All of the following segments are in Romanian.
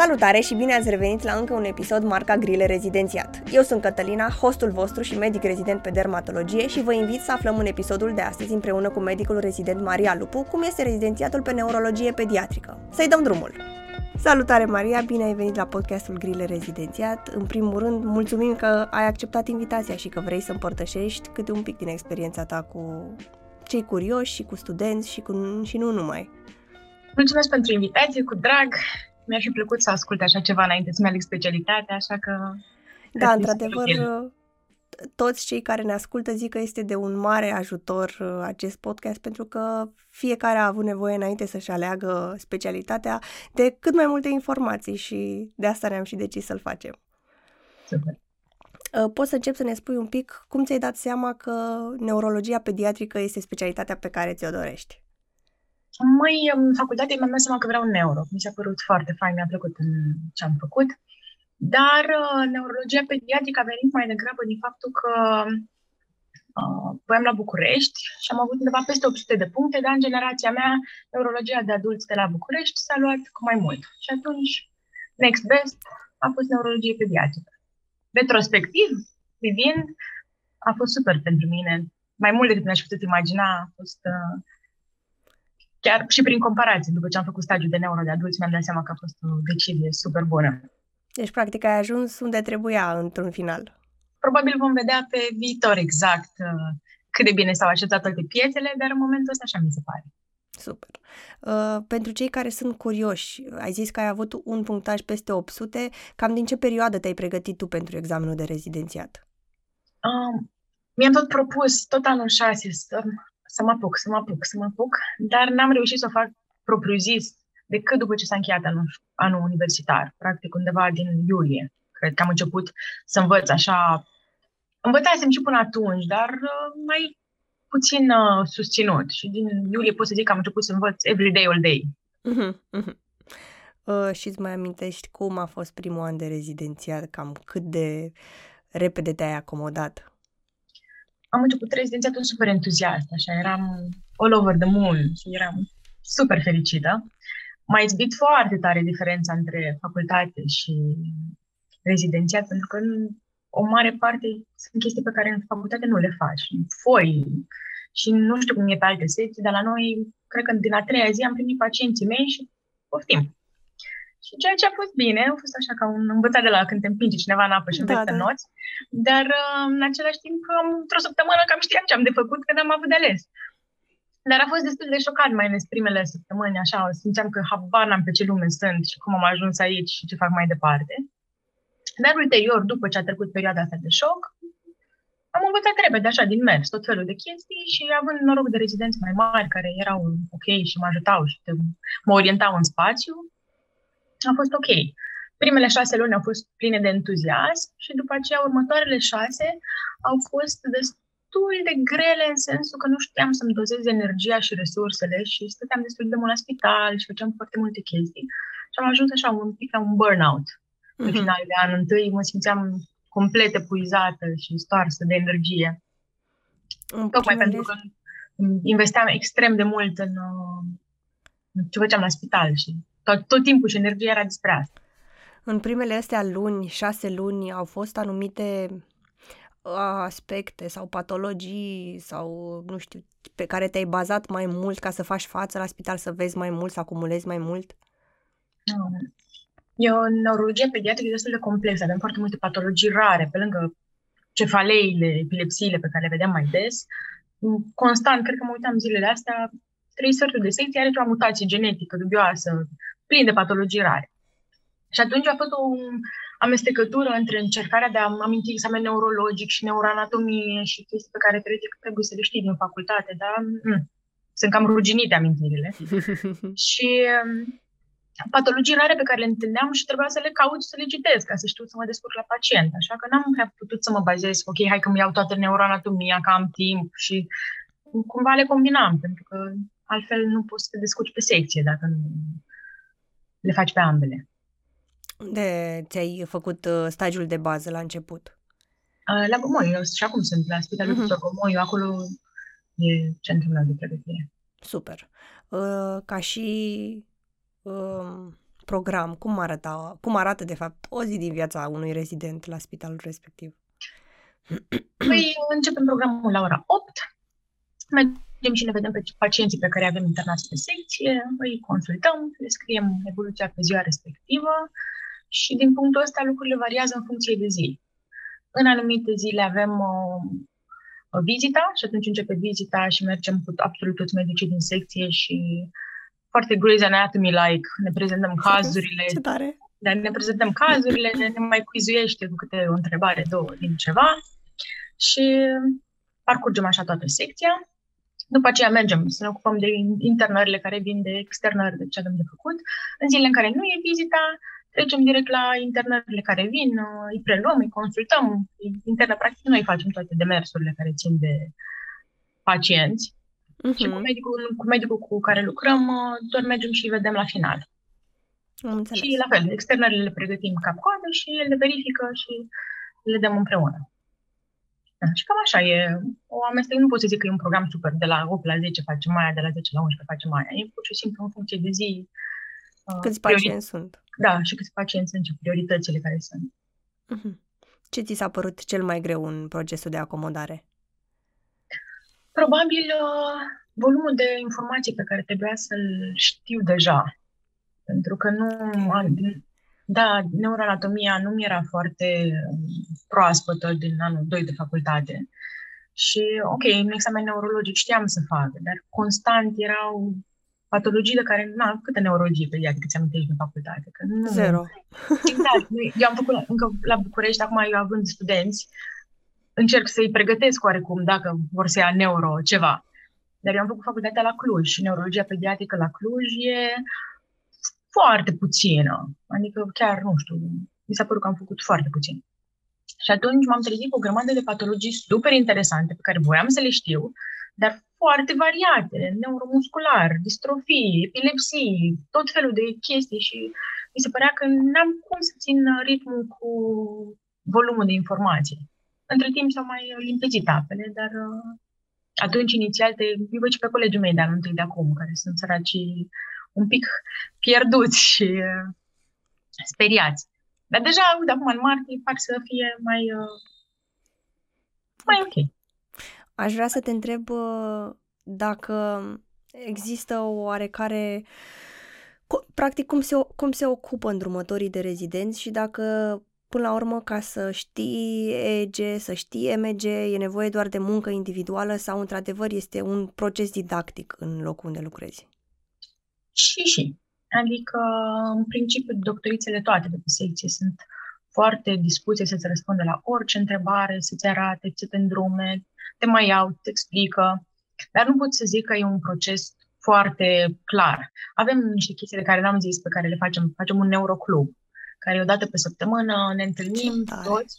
Salutare și bine ați revenit la încă un episod marca Grile Rezidențiat. Eu sunt Cătălina, hostul vostru și medic rezident pe dermatologie și vă invit să aflăm în episodul de astăzi împreună cu medicul rezident Maria Lupu cum este rezidențiatul pe neurologie pediatrică. Să-i dăm drumul! Salutare Maria, bine ai venit la podcastul Grile Rezidențiat. În primul rând, mulțumim că ai acceptat invitația și că vrei să împărtășești câte un pic din experiența ta cu cei curioși și cu studenți și nu numai. Mulțumesc pentru invitație, cu drag. Mi-ar fi plăcut să ascult așa ceva înainte să-mi aleg specialitatea, așa că... Da, într-adevăr, toți cei care ne ascultă zic că este de un mare ajutor acest podcast, pentru că fiecare a avut nevoie înainte să-și aleagă specialitatea de cât mai multe informații și de asta ne-am și decis să-l facem. Super. Poți să încep să ne spui un pic cum ți-ai dat seama că neurologia pediatrică este specialitatea pe care ți-o dorești? În facultate mi-am dat seama că vreau neuro. Mi s-a părut foarte fain, mi-a plăcut ce am făcut. Dar neurologia pediatrică a venit mai degrabă din faptul că voiam la București și am avut undeva peste 800 de puncte, dar în generația mea, neurologia de adulți de la București s-a luat cu mai mult. Și atunci, next best a fost neurologie pediatrică. Retrospectiv, privind, a fost super pentru mine. Mai mult decât mi-aș putut imagina, a fost... Chiar și prin comparație, după ce am făcut stagiul de neuro de adulți, mi-am dat seama că a fost o decizie super bună. Deci, practic, ai ajuns unde trebuia într-un final. Probabil vom vedea pe viitor exact cât de bine s-au așezat toate piețele, dar în momentul ăsta așa mi se pare. Super. Pentru cei care sunt curioși, ai zis că ai avut un punctaj peste 800. Cam din ce perioadă te-ai pregătit tu pentru examenul de rezidențiat? Mi-am tot propus, tot anul 6, să mă apuc, dar n-am reușit să o fac propriu-zis decât după ce s-a încheiat anul universitar, practic undeva din iulie. Cred că am început să învăț așa, învățasem și până atunci, dar mai puțin susținut și din iulie pot să zic că am început să învăț every day, all day. Și îți mai amintești cum a fost primul an de rezidențiat, cam cât de repede te-ai acomodat? Am început rezidențiatul super entuziastă, așa, eram all over the moon și eram super fericită. M-a izbit foarte tare diferența între facultate și rezidențiat, pentru că o mare parte sunt chestii pe care în facultate nu le faci, foi și nu știu cum e pe alte secții, dar la noi, cred că din a treia zi am primit pacienții mei și poftim. Și ceea ce a fost bine, a fost așa ca un învățat de la când te împinge cineva în apă și înveți să noți, dar în același timp, într-o săptămână cam știam ce am de făcut, că n-am avut de ales. Dar a fost destul de șocat, mai ales primele săptămâni, așa, simțeam că habar n-am pe ce lume sunt și cum am ajuns aici și ce fac mai departe. Dar ulterior, după ce a trecut perioada asta de șoc, am învățat repede, așa, din mers, tot felul de chestii și având noroc de rezidenți mai mari care erau ok și mă ajutau și mă orientau în spațiu, a fost ok. Primele 6 luni au fost pline de entuziasm și după aceea următoarele 6 au fost destul de grele în sensul că nu știam să-mi dozez energia și resursele și stăteam destul de mult la spital și făceam foarte multe chestii și am ajuns așa un pic la un burnout. În final de anul întâi mă simțeam complet epuizată și stoarsă de energie. Tocmai pentru că investeam extrem de mult în ce făceam la spital și tot timpul și energia era despre asta. În primele astea luni, 6 luni, au fost anumite aspecte sau patologii sau, nu știu, pe care te-ai bazat mai mult ca să faci față la spital, să vezi mai mult, să acumulezi mai mult? Neurologia pediatrică e destul de complexă. Avem foarte multe patologii rare, pe lângă cefaleile, epilepsiile pe care le vedeam mai des. Constant, cred că mă uitam zilele astea, 3 sferturi de secții are o mutație genetică dubioasă, plin de patologii rare. Și atunci a fost o amestecătură între încercarea de a aminti examen neurologic și neuroanatomie și chestii pe care trebuie să le știi din facultate, dar sunt cam ruginite amintirile. Și patologii rare pe care le întâlneam și trebuia să le caut și să le citesc, ca să știu să mă descurc la pacient. Așa că n-am prea putut să mă bazez, ok, hai că îmi iau toată neuroanatomia, că am timp și cumva le combinam, pentru că altfel nu poți să te descurci pe secție dacă nu le faci pe ambele. Unde ți-ai făcut stagiul de bază la început? La Bămăi, eu și acum sunt la Spitalul Dr. Bămăi, acolo e centrul meu de pregătire. Super. Ca și program? Cum arată, de fapt, o zi din viața unui rezident la spitalul respectiv? Păi începem programul la ora 8, mergem și ne vedem pe pacienții pe care avem internați pe secție, îi consultăm, le scriem evoluția pe ziua respectivă și din punctul ăsta lucrurile variază în funcție de zi. În anumite zile avem vizita și atunci începe vizita și mergem cu absolut toți medicii din secție și foarte Grey's Anatomy-like, ne prezentăm cazurile. Ce tare! Dar ne prezentăm cazurile, ne mai cuizuiește cu câte o întrebare, două din ceva și parcurgem așa toată secția. După aceea mergem să ne ocupăm de internările care vin, de externări, de ce avem de făcut. În zilele în care nu e vizita, trecem direct la internările care vin, îi preluăm, îi consultăm. Internă, practic, noi facem toate demersurile care țin de pacienți. Și cu medicul cu care lucrăm, doar mergem și vedem la final. Și la fel, externările le pregătim cap-coadă și el le verifică și le dăm împreună. Da, și cam așa e. O amestec, nu pot să zic că e un program super. De la 8 la 10 facem aia, de la 10 la 11 facem aia. E pur și simplu în funcție de zi. Câți pacienți sunt. Da, și câți pacienți sunt și prioritățile care sunt. Ce ți s-a părut cel mai greu în procesul de acomodare? Probabil volumul de informații pe care trebuia să-l știu deja. Pentru că nu... Da, neuroanatomia nu mi era foarte proaspătă din anul 2 de facultate. Și, ok, în examen neurologic știam să fac, dar constant erau patologii de care... Na, câte neurologie pediatrică ți-am amintit în facultate? Că nu. Zero. Exact. Eu am făcut încă la București, acum eu având studenți, încerc să-i pregătesc oarecum dacă vor să ia neuro ceva. Dar eu am făcut facultatea la Cluj și neurologia pediatrică la Cluj e... foarte puțină, adică chiar, nu știu, mi s-a părut că am făcut foarte puțin. Și atunci m-am trezit cu o grămadă de patologii super interesante pe care voiam să le știu, dar foarte variate, neuromuscular, distrofii, epilepsii, tot felul de chestii și mi se părea că n-am cum să țin ritmul cu volumul de informații. Între timp s-au mai limpezit apele, dar atunci inițial îi văd și pe colegii mei de anul întâi de acum, care sunt săracii un pic pierduți și speriați. Dar deja, uite, acum în martie, par să fie mai ok. Aș vrea să te întreb dacă există o oarecare... Practic, cum se ocupă îndrumătorii de rezidenți și dacă, până la urmă, ca să știi EEG, să știi EMG, e nevoie doar de muncă individuală sau, într-adevăr, este un proces didactic în locul unde lucrezi? Și. Adică, în principiu, doctorițele toate de pe secție sunt foarte dispuse să-ți răspundă la orice întrebare, să-ți arate, să te îndrume, te mai iau, te explică. Dar nu pot să zic că e un proces foarte clar. Avem niște chestii de care n-am zis, pe care le facem. Facem un neuroclub, care odată pe săptămână ne întâlnim toți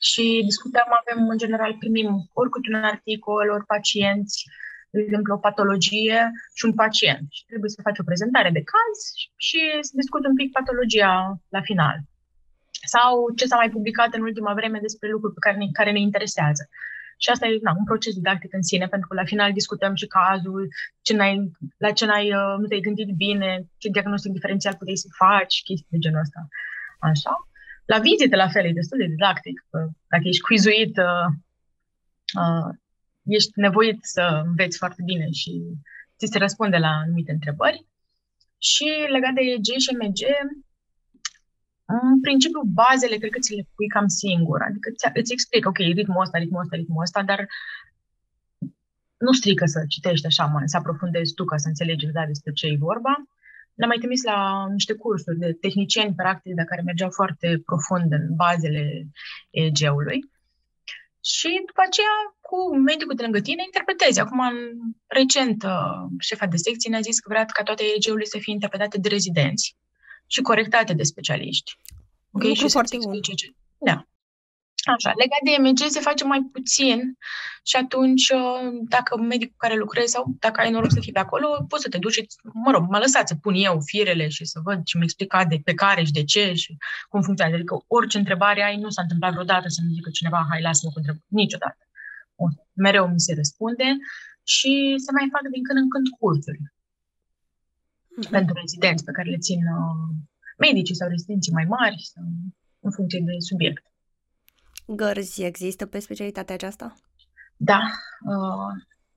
și discutăm, avem, în general, primim oricât un articol, ori pacienți, de exemplu, o patologie și un pacient. Și trebuie să faci o prezentare de caz și să discuți un pic patologia la final. Sau ce s-a mai publicat în ultima vreme despre lucruri pe care ne interesează. Și asta e un proces didactic în sine, pentru că la final discutăm și cazul, nu te-ai gândit bine, ce diagnostic diferențial puteai să faci, chestii de genul ăsta. Așa. La vizite, la fel, e destul de didactic. Dacă ești cuizuit... ești nevoit să înveți foarte bine și ți se răspunde la anumite întrebări. Și legat de EEG și EMG, în principiu, bazele, cred că ți le pui cam singur. Adică îți explic, ok, ritmul ăsta, dar nu strică să citești așa, să aprofundezi tu ca să înțelegi exact despre ce e vorba. Ne-am mai trimis la niște cursuri de tehnicieni, practic, de care mergeau foarte profund în bazele EEG-ului. Și după aceea, cu medicul de lângă tine, interpretezi. Acum, recent, șefa de secție ne-a zis că vrea ca toate EEG-urile să fie interpretate de rezidenți și corectate de specialiști. Ok? Și să explice ce... Da. Așa. Legat de EMG se face mai puțin și atunci, dacă medicul care lucrezi sau dacă ai noroc să fii pe acolo, poți să te duci și, m-a lăsat să pun eu firele și să văd și mi explica de pe care și de ce și cum funcționează. Adică orice întrebare ai, nu s-a întâmplat vreodată să-mi zică cineva, hai, lasă-mă cu întrebări. Niciodată. Mereu mi se răspunde și se mai fac din când în când cursuri pentru rezidenți pe care le țin medicii sau rezidenții mai mari, sau în funcție de subiect. Gărzi există pe specialitatea aceasta? Da.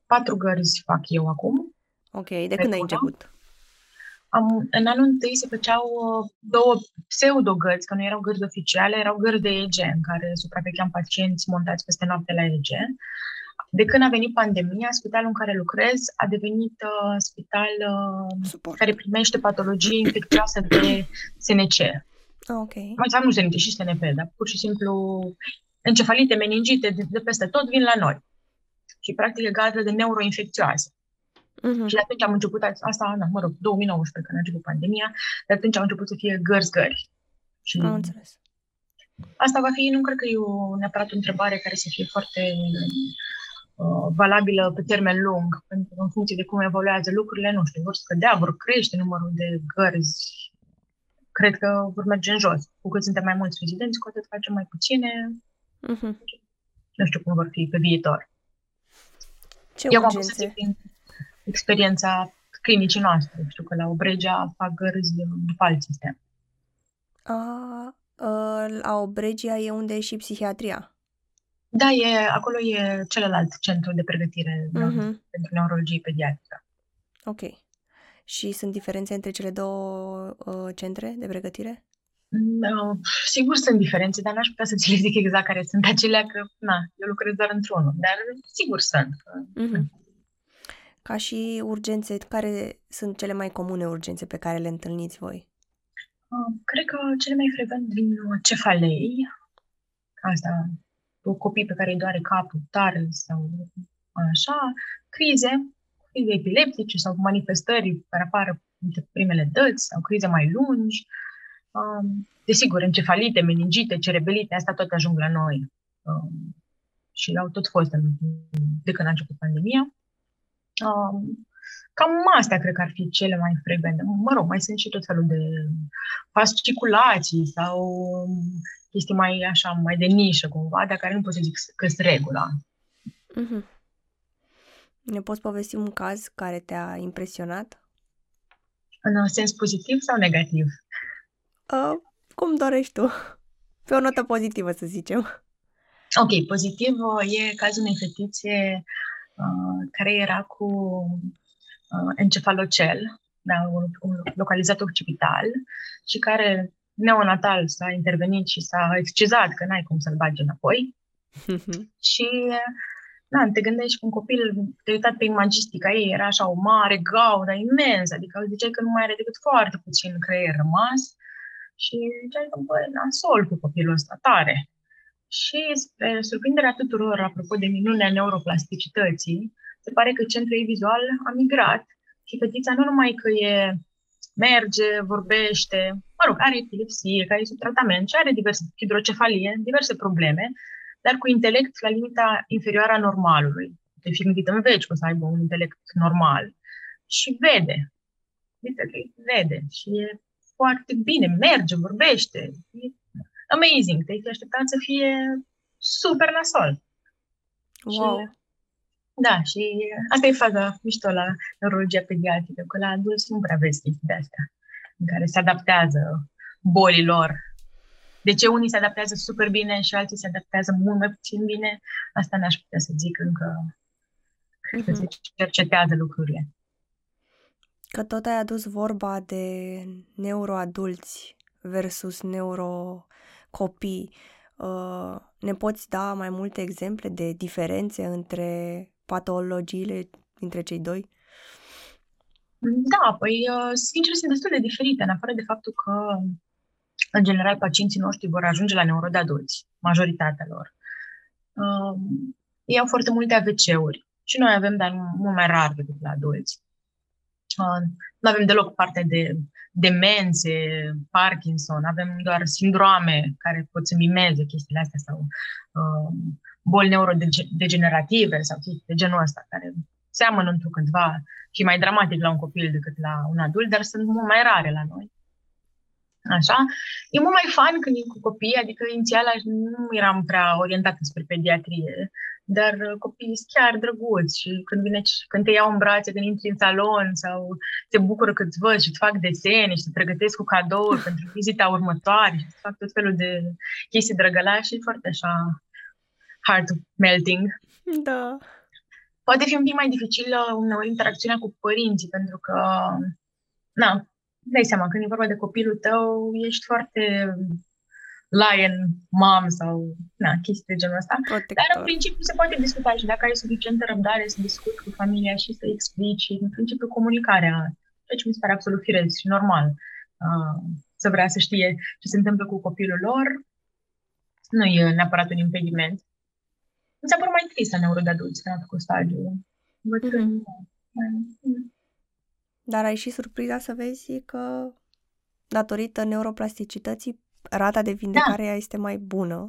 4 gărzi fac eu acum. Ok. De când ai început? În anul întâi se făceau 2 pseudo-gărzi, că nu erau gărzi oficiale, erau gărzi de EG, în care supravegheam pacienți montați peste noapte la EG. De când a venit pandemia, spitalul în care lucrez a devenit spital care primește patologii infecțioase de SNC. Okay. Mai nu SNC, și SNP, dar pur și simplu encefalite, meningite de peste tot vin la noi. Și practic legate de neuroinfecțioase. Uh-huh. Și de atunci am început asta, 2019, când a început pandemia, de atunci am început să fie gărzi-gări. Și... Am înțeles. Asta va fi, nu cred că e neapărat o întrebare care să fie foarte... valabilă pe termen lung, pentru că în funcție de cum evoluează lucrurile, nu știu, vor scădea, vor crește numărul de gărzi. Cred că vor merge în jos. Cu cât suntem mai mulți rezidenți, cu atât facem mai puține. Uh-huh. Nu știu cum vor fi pe viitor. Eu am văzut din experiența clinicii noastre. Știu că la Obregia fac gărzi după alt sistem. La Obregia e unde e și psihiatria. Da, acolo e celălalt centru de pregătire pentru neurologie pediatrică. Ok. Și sunt diferențe între cele 2 centre de pregătire? No, sigur sunt diferențe, dar n-aș putea să ți le zic exact care sunt acelea, că eu lucrez doar într-unul, dar sigur sunt. Mm-hmm. Ca și urgențe, care sunt cele mai comune urgențe pe care le întâlniți voi? Cred că cele mai frecvent vin cefalei. Asta... copii pe care îi doare capul tare sau așa, crize epileptice sau manifestări care apar între primele dăți sau crize mai lungi. Desigur, encefalite, meningite, cerebelite, asta tot ajung la noi. Și au tot fost de când a început pandemia. Cam astea cred că ar fi cele mai frecvente. Mai sunt și tot felul de fasciculații sau... chestii mai așa, mai de nișă cumva, de care nu pot să zic că-s regula. Mm-hmm. Ne poți povesti un caz care te-a impresionat? În sens pozitiv sau negativ? Cum dorești tu. Pe o notă pozitivă, să zicem. Ok, pozitiv e cazul unei fetițe care era cu encefalocel, localizat occipital, și care... neonatal s-a intervenit și s-a excizat, că n-ai cum să-l bagi înapoi. Și te gândești cu un copil, te-ai uitat pe imagistica ei, era așa o mare gaură imensă, adică ziceai că nu mai are decât foarte puțin creier rămas și ziceai că, nasol cu copilul ăsta, tare. Și spre surprinderea tuturor, apropo de minunea neuroplasticității, se pare că centrul vizual a migrat și fetița nu numai că merge, vorbește, are epilepsie, care e sub tratament și are diverse hidrocefalie, diverse probleme, dar cu intelect la limita interioară a normalului. Te-ai fi gândit în veci că o să aibă un intelect normal. Și vede. Vede. Și e foarte bine. Merge, vorbește. E amazing. Te-ai fi așteptat să fie super nasol. Wow. Și... da, și asta e faza mișto la neurologia pediatrică, că la adulți nu prea vezi chestii de astea, în care se adaptează bolilor. De ce unii se adaptează super bine și alții se adaptează mult mai puțin bine, asta n-aș putea să zic încă. Cred că se cercetează lucrurile. Că tot ai adus vorba de neuroadulți versus neurocopii. Ne poți da mai multe exemple de diferențe între... patologiile dintre cei 2? Da, sincer, sunt destul de diferite, în afară de faptul că, în general, pacienții noștri vor ajunge la neuro de adulți, majoritatea lor. Ei au foarte multe AVC-uri și noi avem, dar mult mai rar decât la adulți. Nu avem deloc partea de demențe, Parkinson, avem doar sindroame care pot să mimeze chestiile astea sau... boli neurodegenerative sau chestii de genul ăsta, care seamănă întrucândva și mai dramatic la un copil decât la un adult, dar sunt mult mai rare la noi. Așa? E mult mai fun când e cu copii, adică inițial nu eram prea orientată spre pediatrie, Dar copiii sunt chiar drăguți și când te iau în brațe, când intri în salon sau te bucură că îți văd și îți fac desene și te pregătesc cu cadouri pentru vizita următoare și îți fac tot felul de chestii drăgălașe, e foarte așa heart melting. Da. Poate fi un pic mai dificilă interacțiunea cu părinții, pentru că, na, dai seama, când e vorba de copilul tău, ești foarte lion mom sau na, chestii de genul ăsta. Protector. Dar în principiu se poate discuta și dacă ai suficientă răbdare să discuți cu familia și să explici, și în principiu comunicarea, ceea ce mi se pare absolut firesc și normal, să vrea să știe ce se întâmplă cu copilul lor, nu e neapărat un impediment. Mi s-a părut mai trist la neuro de adulți când a făcut stagiul. Dar ai și surpriza să vezi că, datorită neuroplasticității, rata de vindecare este mai bună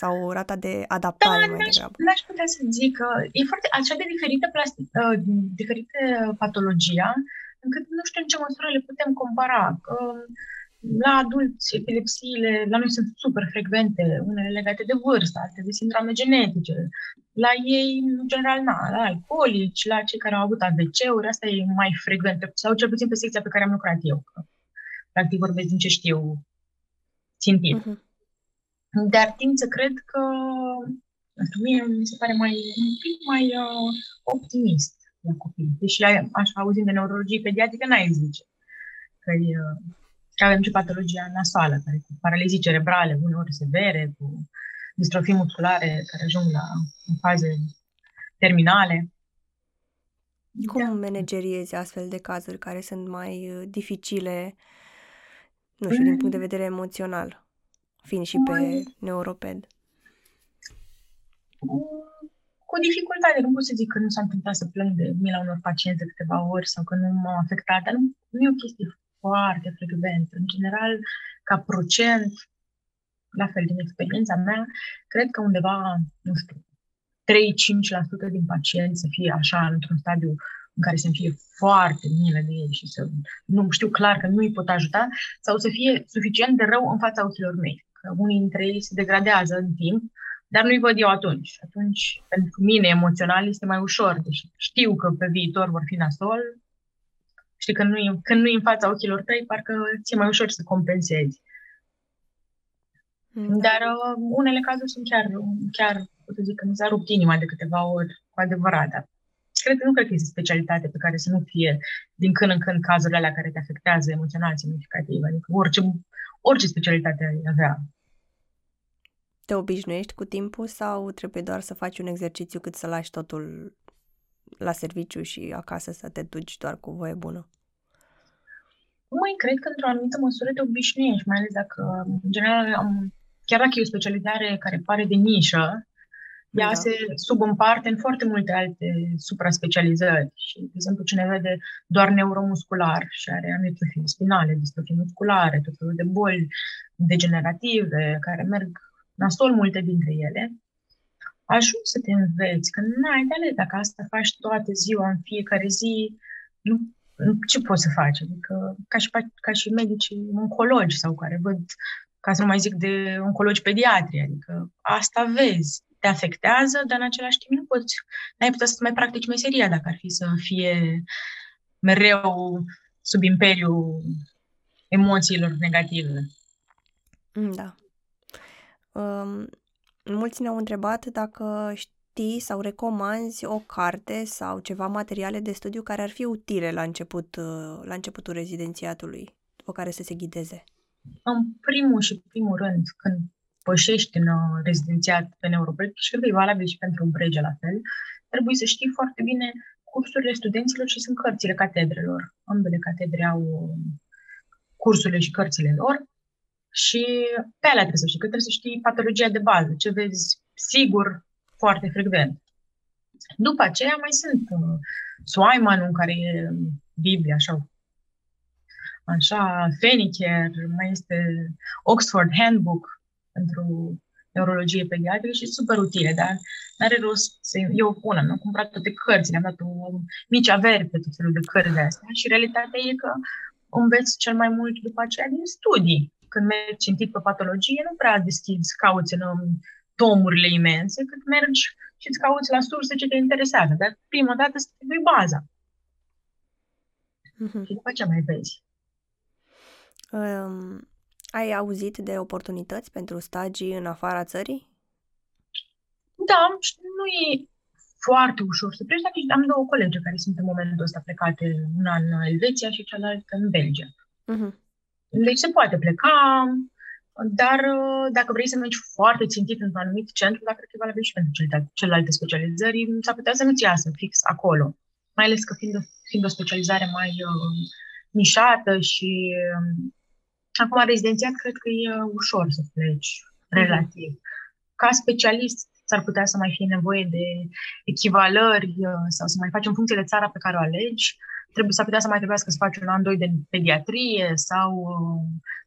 sau rata de adaptare mai degrabă. Da, n-aș putea să zic că e foarte așa de diferită patologia, încât nu știu în ce măsură le putem compara. Că, la adulți, epilepsiile la noi sunt super frecvente, unele legate de vârstă, altele de sindrome genetice. La ei, în general, la alcoolici, la cei care au avut AVC-uri, asta e mai frecvent, sau cel puțin pe secția pe care am lucrat eu. Că, practic vorbesc din ce știu țintit. Uh-huh. Dar tind să cred că, pentru mine, mi se pare un pic mai optimist la copii. Deși, așa, auzind de neurologie pediatrică, n-ai zice că e... Că avem și patologia nasoală, care cu paralizii cerebrale, uneori severe, cu distrofii musculare care ajung în faze terminale. Cum manageriezi astfel de cazuri care sunt mai dificile, nu știu, din punct de vedere emoțional, fiind și pe neuroped? Cu dificultate, nu pot să zic că nu s-a întâmplat să plâng de mila unor pacienți de câteva ori sau că nu m-au afectat, dar nu e o chestie foarte frecvent. În general, ca procent, la fel din experiența mea, cred că undeva, nu știu, 3-5% din pacienți să fie așa, într-un stadiu în care să-mi fie foarte milă de ei și să nu știu clar că nu îi pot ajuta, sau să fie suficient de rău în fața ochilor mei. Că unii dintre ei se degradează în timp, dar nu-i văd eu atunci. Atunci, pentru mine, emoțional, este mai ușor. Deci știu că pe viitor vor fi nasol, știi, când nu e în fața ochilor tăi, parcă ți-e mai ușor să compensezi. Mm. Dar unele cazuri sunt chiar, pot să zic că mi s-a rupt inima de câteva ori, cu adevărat. Dar nu cred că este specialitate pe care să nu fie din când în când cazurile alea care te afectează emoțional semnificativ. Adică orice specialitate ai avea. Te obișnuiești cu timpul sau trebuie doar să faci un exercițiu cât să lași totul la serviciu și acasă să te duci doar cu voie bună? Mai cred că într-o anumită măsură te obișnuiești, mai ales dacă, în general, chiar dacă e o specializare care pare de nișă, ea se subîmparte în foarte multe alte supra-specializări. Și, de exemplu, cine vede doar neuromuscular și are ametrofii spinale, distrofii musculare, tot felul de boli degenerative care merg nasol multe dintre ele, ajungi să te înveți, că n-ai de ales, dacă asta faci toată ziua, în fiecare zi, ce poți să faci? Adică, ca și medicii oncologi sau care văd, ca să nu mai zic de oncologi pediatri, adică asta vezi, te afectează, dar în același timp n-ai putea să mai practici meseria dacă ar fi să fie mereu sub imperiul emoțiilor negative. Da. Mulți ne-au întrebat dacă știi sau recomanzi o carte sau ceva materiale de studiu care ar fi utile la începutul rezidențiatului, după care să se ghideze. În primul rând, când pășești în rezidențiat pe neuroped, și cred că e valabil și pentru Obregia la fel, trebuie să știi foarte bine cursurile studenților și sunt cărțile catedrelor. Ambele catedre au cursurile și cărțile lor. Și pe alea trebuie să știi, că trebuie să știi patologia de bază, ce vezi sigur foarte frecvent. După aceea mai sunt Swaiman, care e Biblia, așa Fenichel, mai este Oxford Handbook pentru neurologie pediatrică și super utile, dar n-are rost să... Eu am cumpărat toate cărțile, am dat mici averi pe tot felul de cărți de astea și realitatea e că înveți cel mai mult după aceea din studii. Când mergi țintit pe patologie, nu prea deschizi, cauți în tomurile imense, cât mergi și îți cauți la surse ce te interesează. Dar prima dată îți trebuie baza. Și după ce mai vezi. Ai auzit de oportunități pentru stagii în afara țării? Da, nu e foarte ușor să pleci, dar am două colege care sunt în momentul ăsta plecate, una în Elveția și cealaltă în Belgia. Deci se poate pleca, dar dacă vrei să mergi foarte țintit într-un anumit centru, dacă te valabil și pentru celelalte specializări, s-ar putea să nu-ți iasă fix acolo. Mai ales că fiind o specializare mai nișată și acum rezidențiat, cred că e ușor să pleci relativ. Ca specialist s-ar putea să mai fie nevoie de echivalări sau să mai faci în funcție de țara pe care o alegi. S-ar putea să mai trebuiască să faci un an, doi de pediatrie sau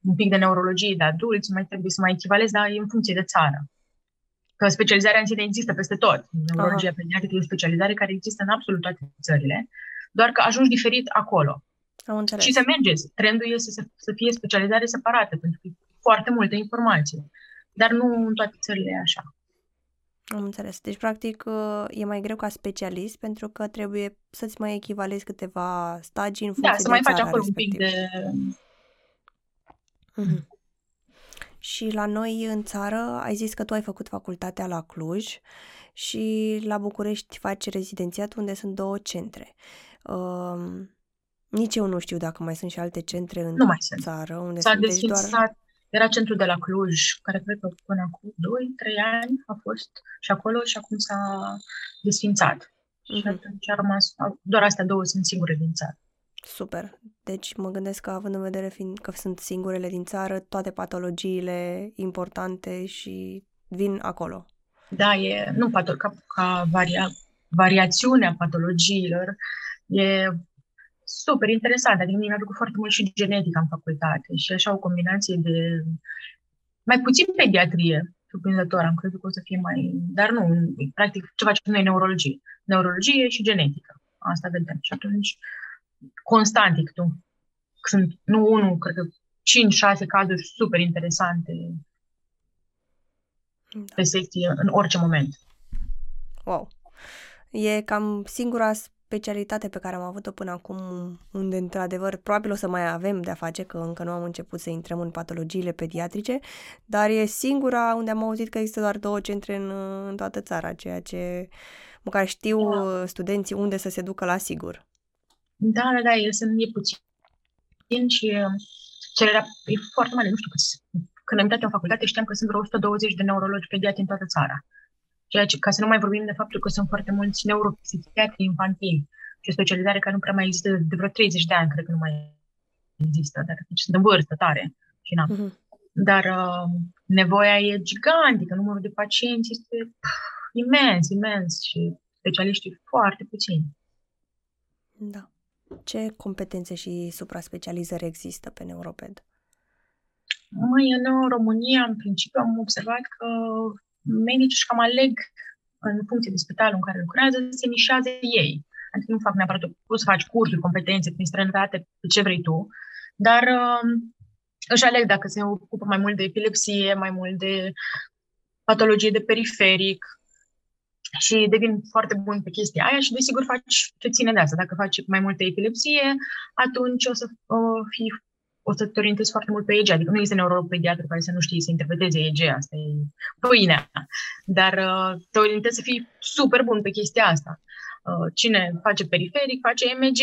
un pic de neurologie de adulți, mai trebuie să mai echivalezi, dar e în funcție de țară. Că specializarea în sine există peste tot. Neurologia pediatrică e o specializare care există în absolut toate țările, doar că ajungi diferit acolo. Și să mergeți. Trendul este să fie specializare separată, pentru că e foarte multă informație. Dar nu în toate țările e așa. Am înțeles. Deci, practic, e mai greu ca specialist, pentru că trebuie să-ți mai echivalezi câteva stagii în funcție de țara. Da, să mai faci acolo respectiv. Un pic de... Și la noi în țară, ai zis că tu ai făcut facultatea la Cluj și la București faci rezidențiat, unde sunt două centre. Nici eu nu știu dacă mai sunt și alte centre în țară. Unde s-a desfințat. Doar... Era centrul de la Cluj, care cred că până acum 2-3 ani a fost și acolo și acum s-a desfințat. Și atunci a rămas, doar astea două sunt singure din țară. Super. Deci mă gândesc că, având în vedere că sunt singurele din țară, toate patologiile importante și vin acolo. Da, e, nu variațiunea patologiilor e super interesant. Adică mi-a plăcut foarte mult și genetică în facultate și așa o combinație de mai puțin pediatrie. Surprinzător, am crezut că o să fie mai... Dar nu, practic ce facem noi neurologie. Neurologie și genetică. Asta vedem. Și atunci constant, sunt, nu unul, cred că 5-6 cazuri super interesante pe secție în orice moment. Wow! E cam singura specialitate pe care am avut-o până acum, unde într-adevăr probabil o să mai avem de-a face, că încă nu am început să intrăm în patologiile pediatrice, dar e singura unde am auzit că există doar două centre în toată țara, ceea ce măcar știu studenții unde să se ducă la sigur. Da, e puțin și cererea e foarte mare, nu știu cât. Când am intrat în facultate știam că sunt vreo 120 de neurologi pediatri în toată țara. Ceea ce, ca să nu mai vorbim de faptul că sunt foarte mulți neuropsihiatri infantili și specializare care nu prea mai există de vreo 30 de ani, cred că nu mai există, dar sunt în vârstă tare. Și Dar nevoia e gigantică, numărul de pacienți este imens și specialiștii foarte puțini. Da. Ce competențe și supra-specializări există pe neuroped? În România, în principiu, am observat că medicii cam aleg în funcție de spitalul în care lucrează, se nișează ei. Adică nu fac neapărat, poți să faci cursuri, competențe, prin străinătate, pe ce vrei tu, dar își aleg dacă se ocupă mai mult de epilepsie, mai mult de patologie de periferic și devin foarte buni pe chestia aia și desigur faci ce ține de asta. Dacă faci mai multă epilepsie, atunci o să te orientezi foarte mult pe EEG, adică nu este neurolog pediatru care să nu știe să interpreteze EEG, asta e pâinea, dar te orientezi să fii super bun pe chestia asta. Cine face periferic, face EMG.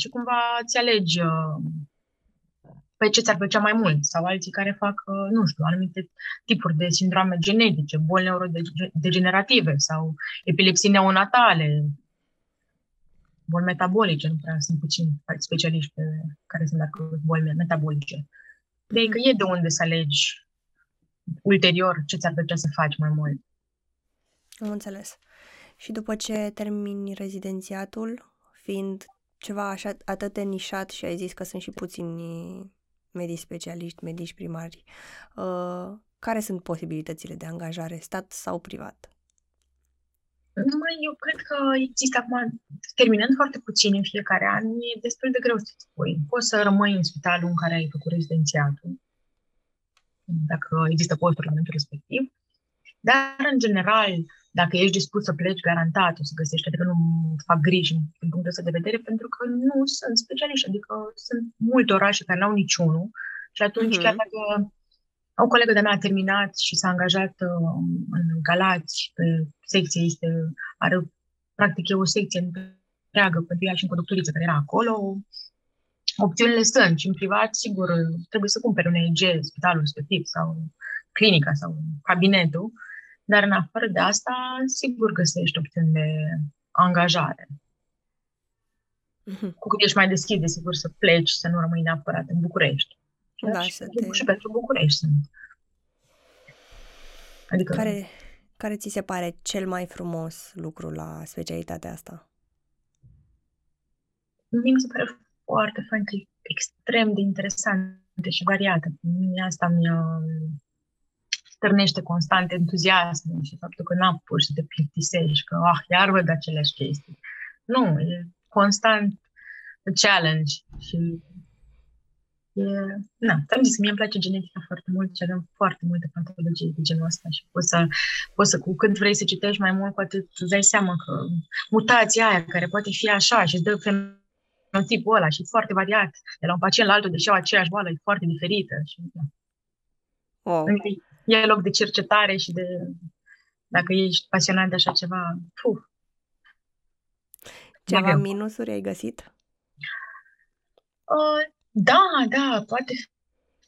Și cumva îți alegi pe ce ți-ar plăcea mai mult, sau alții care fac, anumite tipuri de sindrome genetice, boli neurodegenerative sau epilepsii neonatale, boli metabolice, nu prea sunt puțini specialiști pe care sunt dacă boli metabolice. Deci că e de unde să alegi ulterior ce ți-ar plăcea să faci mai mult. Am înțeles. Și după ce termini rezidențiatul, fiind ceva așa atât de nișat și ai zis că sunt și puțini medici specialiști, medici primari, care sunt posibilitățile de angajare, stat sau privat? Eu cred că există acum, terminând foarte puțin în fiecare an, e destul de greu să-ți spui. Poți să rămâi în spitalul în care ai făcut rezidențiatul, dacă există posturi la momentul respectiv, dar, în general, Dacă ești dispus să pleci, garantat o să găsești, adică nu fac griji din punctul ăsta de vedere, pentru că nu sunt specialiști, adică sunt multe orașe care n-au niciunul și atunci chiar dacă o colegă de-a mea a terminat și s-a angajat în Galați, pe secție, are practic e o secție întreagă pentru ea și în conductoriță care era acolo, opțiunile sunt și în privat, sigur, trebuie să cumperi un EEG, spitalul respectiv sau clinica sau cabinetul, dar în afară de asta, sigur găsești opțiuni de angajare. Cu cât ești mai deschis, desigur, să pleci, să nu rămâi neapărat în București. Da, și pentru București sunt. Adică... Care ți se pare cel mai frumos lucru la specialitatea asta? Mie mi se pare foarte fain, că e extrem de interesantă și variată. Asta mi-a stârnește constant entuziasmul și faptul că n-am pur să te plictisești, că iar văd aceleași chestii. Nu, e constant challenge și ți-am zis că mie îmi place genetica foarte mult și avem foarte multe patologii de genul ăsta și poți să cu cât vrei să citești mai mult, poate îți dai seama că mutația aia care poate fi așa și îți dă fenotipul ăla și foarte variat de la un pacient la altul, deși au aceeași boală, e foarte diferită și E loc de cercetare și de... Dacă ești pasionat de așa ceva... Ceva minusuri ai găsit? Da, poate...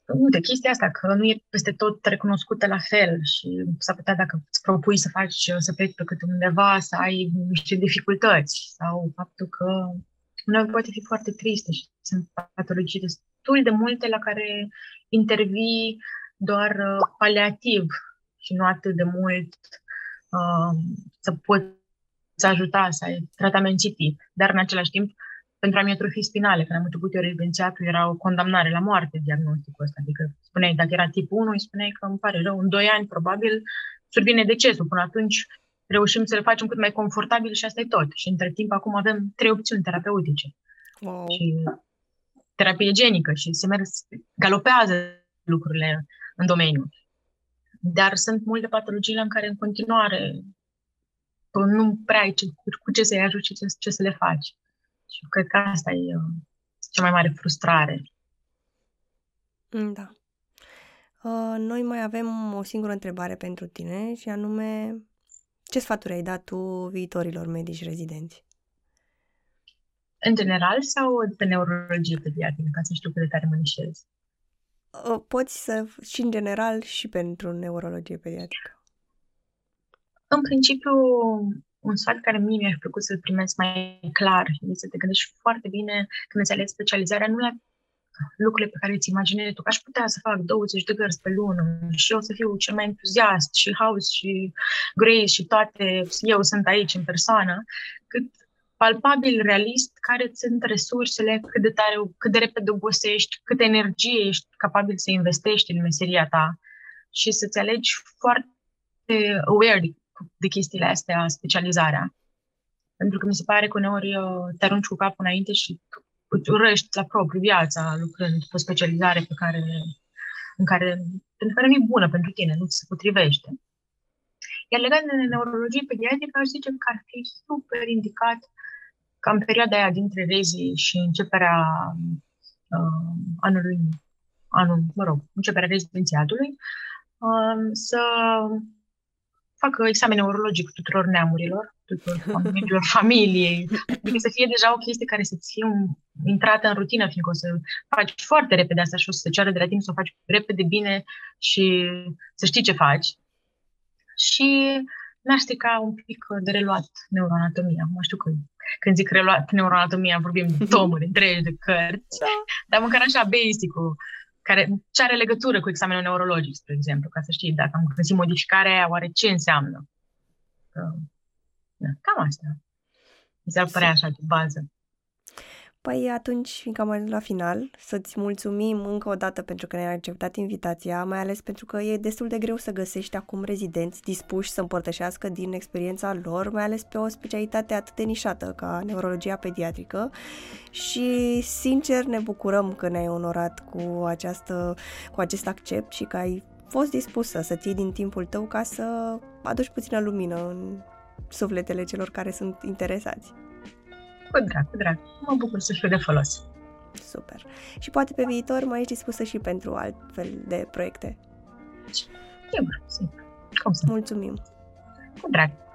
Uite, chestia asta, că nu e peste tot recunoscută la fel și s-ar putea dacă îți propui să faci, să pleci pe câte undeva, să ai niște dificultăți sau faptul că uneori poate fi foarte tristă și sunt patologii destul de multe la care intervii doar paliativ și nu atât de mult să poți ajuta să ai tratament citit. Dar în același timp, pentru amiotrofii spinale, când am început eu rezidențiatul, era o condamnare la moarte diagnosticul ăsta. Adică spuneai, dacă era tipul 1, îi spuneai că îmi pare rău, în 2 ani probabil survine decesul. Până atunci reușim să le facem cât mai confortabil și asta e tot. Și între timp acum avem 3 opțiuni terapeutice. Wow. Și terapie genică și galopează lucrurile în domeniu. Dar sunt multe patologiile în care în continuare nu prea ai cu ce să-i ajut și ce să le faci. Și cred că asta e cea mai mare frustrare. Da. Noi mai avem o singură întrebare pentru tine și anume, ce sfaturi ai dat tu viitorilor medici rezidenți? În general sau pe neurologie pediatrică, ca să știu cât de tare mă nișez? Poți să, și în general, și pentru neurologie pediatrică. În principiu, un sfat care mie mi-ar plăcut să-l primesc mai clar este să te gândești foarte bine când îți alegi specializarea, nu la lucrurile pe care îți imaginezi tu. Aș putea să fac 20 de gărzi pe lună și eu să fiu cel mai entuziast și House și Grace și toate, eu sunt aici în persoană, cât palpabil, realist, care sunt resursele, cât de repede obosești, câtă energie ești capabil să investești în meseria ta și să-ți alegi foarte aware de chestiile astea, specializarea. Pentru că mi se pare că uneori te arunci cu capul înainte și îți urăști la propriu viața lucrând pe specializare pentru care nu e bună pentru tine, nu se potrivește. Iar legat de neurologie pediatrică, aș zice că ar fi super indicat ca în perioada aia dintre rezii și începerea începerea rezidențiatului, să facă examen neurologic tuturor neamurilor, tuturor membrilor familiei. Adică să fie deja o chestie care să-ți fie intrată în rutină, fiindcă o să faci foarte repede asta și o să te ceară de la timp să o faci repede, bine și să știi ce faci. Și n-aș strica un pic de reluat neuroanatomia. Mă știu că când zic reluat neuroanatomia vorbim de tomuri întregi de cărți, dar măcar așa basic-ul, care ce are legătură cu examenul neurologic, spre exemplu, ca să știi dacă am găsit modificarea aia, oare ce înseamnă. Cam asta. Mi se părea așa de bază. Păi atunci, fiindcă am ajuns la final, să-ți mulțumim încă o dată pentru că ne-ai acceptat invitația, mai ales pentru că e destul de greu să găsești acum rezidenți dispuși să împărtășească din experiența lor, mai ales pe o specialitate atât de nișată ca neurologia pediatrică și, sincer, ne bucurăm că ne-ai onorat cu acest accept și că ai fost dispusă să ții din timpul tău ca să aduci puțină lumină în sufletele celor care sunt interesați. Cu drag. Mă bucur să fiu de folos. Super. Și poate pe viitor mai ești dispusă și pentru altfel de proiecte. Sigur. Mulțumim. Cu drag.